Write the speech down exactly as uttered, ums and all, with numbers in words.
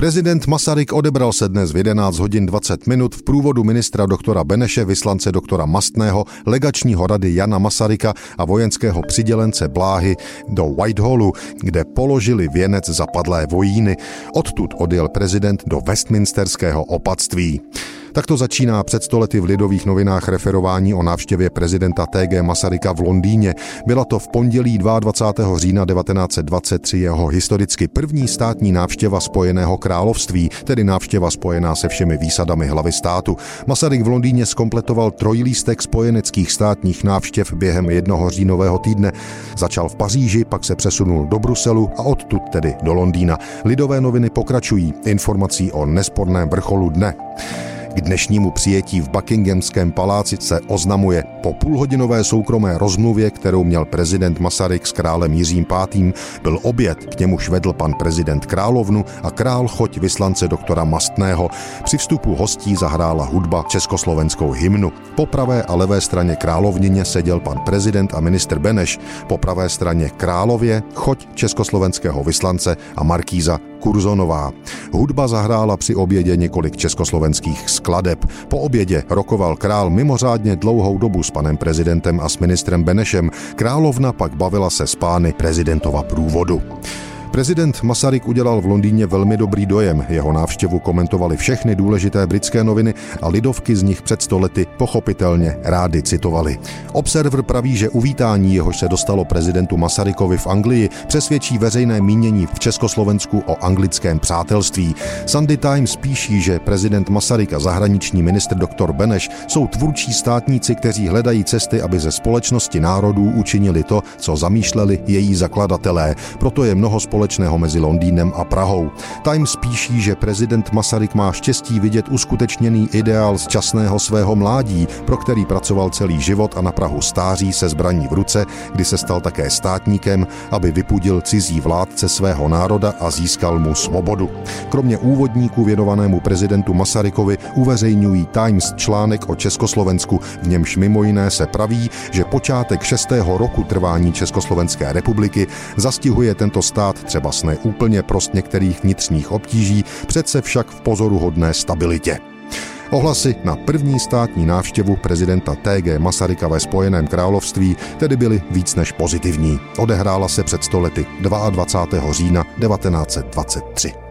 Prezident Masaryk odebral se dnes v jedenáct hodin dvacet minut v průvodu ministra doktora Beneše, vyslance doktora Mastného, legačního rady Jana Masaryka a vojenského přidělence Bláhy do Whitehallu, kde položili věnec za padlé vojíny. Odtud odjel prezident do Westminsterského opatství. Takto začíná před stolety v Lidových novinách referování o návštěvě prezidenta T G Masaryka v Londýně. Byla to v pondělí dvacátého druhého října devatenáct set dvacet tři jeho historicky první státní návštěva Spojeného království, tedy návštěva spojená se všemi výsadami hlavy státu. Masaryk v Londýně zkompletoval trojlístek spojeneckých státních návštěv během jednoho říjnového týdne. Začal v Paříži, pak se přesunul do Bruselu a odtud tedy do Londýna. Lidové noviny pokračují informací o nesporném vrcholu dne. K dnešnímu přijetí v Buckinghamském paláci se oznamuje. Po půlhodinové soukromé rozmluvě, kterou měl prezident Masaryk s králem Jiřím pátým, byl oběd, k němuž vedl pan prezident královnu a král choť vyslance doktora Mastného. Při vstupu hostí zahrála hudba československou hymnu. Po pravé a levé straně královnině seděl pan prezident a ministr Beneš, po pravé straně králově choť československého vyslance a markýza Kurzonová. Hudba zahrála při obědě několik československých skladeb. Po obědě rokoval král mimořádně dlouhou dobu s panem prezidentem a s ministrem Benešem. Královna pak bavila se s pány prezidentova průvodu. Prezident Masaryk udělal v Londýně velmi dobrý dojem. Jeho návštěvu komentovaly všechny důležité britské noviny a lidovky z nich před stolety pochopitelně rádi citovaly. Observer praví, že uvítání, jehož se dostalo prezidentu Masarykovi v Anglii, přesvědčí veřejné mínění v Československu o anglickém přátelství. Sunday Times píší, že prezident Masaryk a zahraniční ministr doktor Beneš jsou tvůrčí státníci, kteří hledají cesty, aby ze společnosti národů učinili to, co zamýšleli její zakladatelé. Proto je mnoho společností společného mezi Londýnem a Prahou. Times píší, že prezident Masaryk má štěstí vidět uskutečněný ideál z časného svého mládí, pro který pracoval celý život a na prahu stáří se zbraní v ruce, kdy se stal také státníkem, aby vypudil cizí vládce svého národa a získal mu svobodu. Kromě úvodníku věnovanému prezidentu Masarykovi uveřejňují Times článek o Československu, v němž mimo jiné se praví, že počátek šestého roku trvání Československé republiky zastihuje tento stát třeba s neúplně prost některých vnitřních obtíží, přece však v pozoruhodné stabilitě. Ohlasy na první státní návštěvu prezidenta T G Masaryka ve Spojeném království tedy byly víc než pozitivní. Odehrála se před sto lety dvacátého druhého října devatenáct set dvacet tři.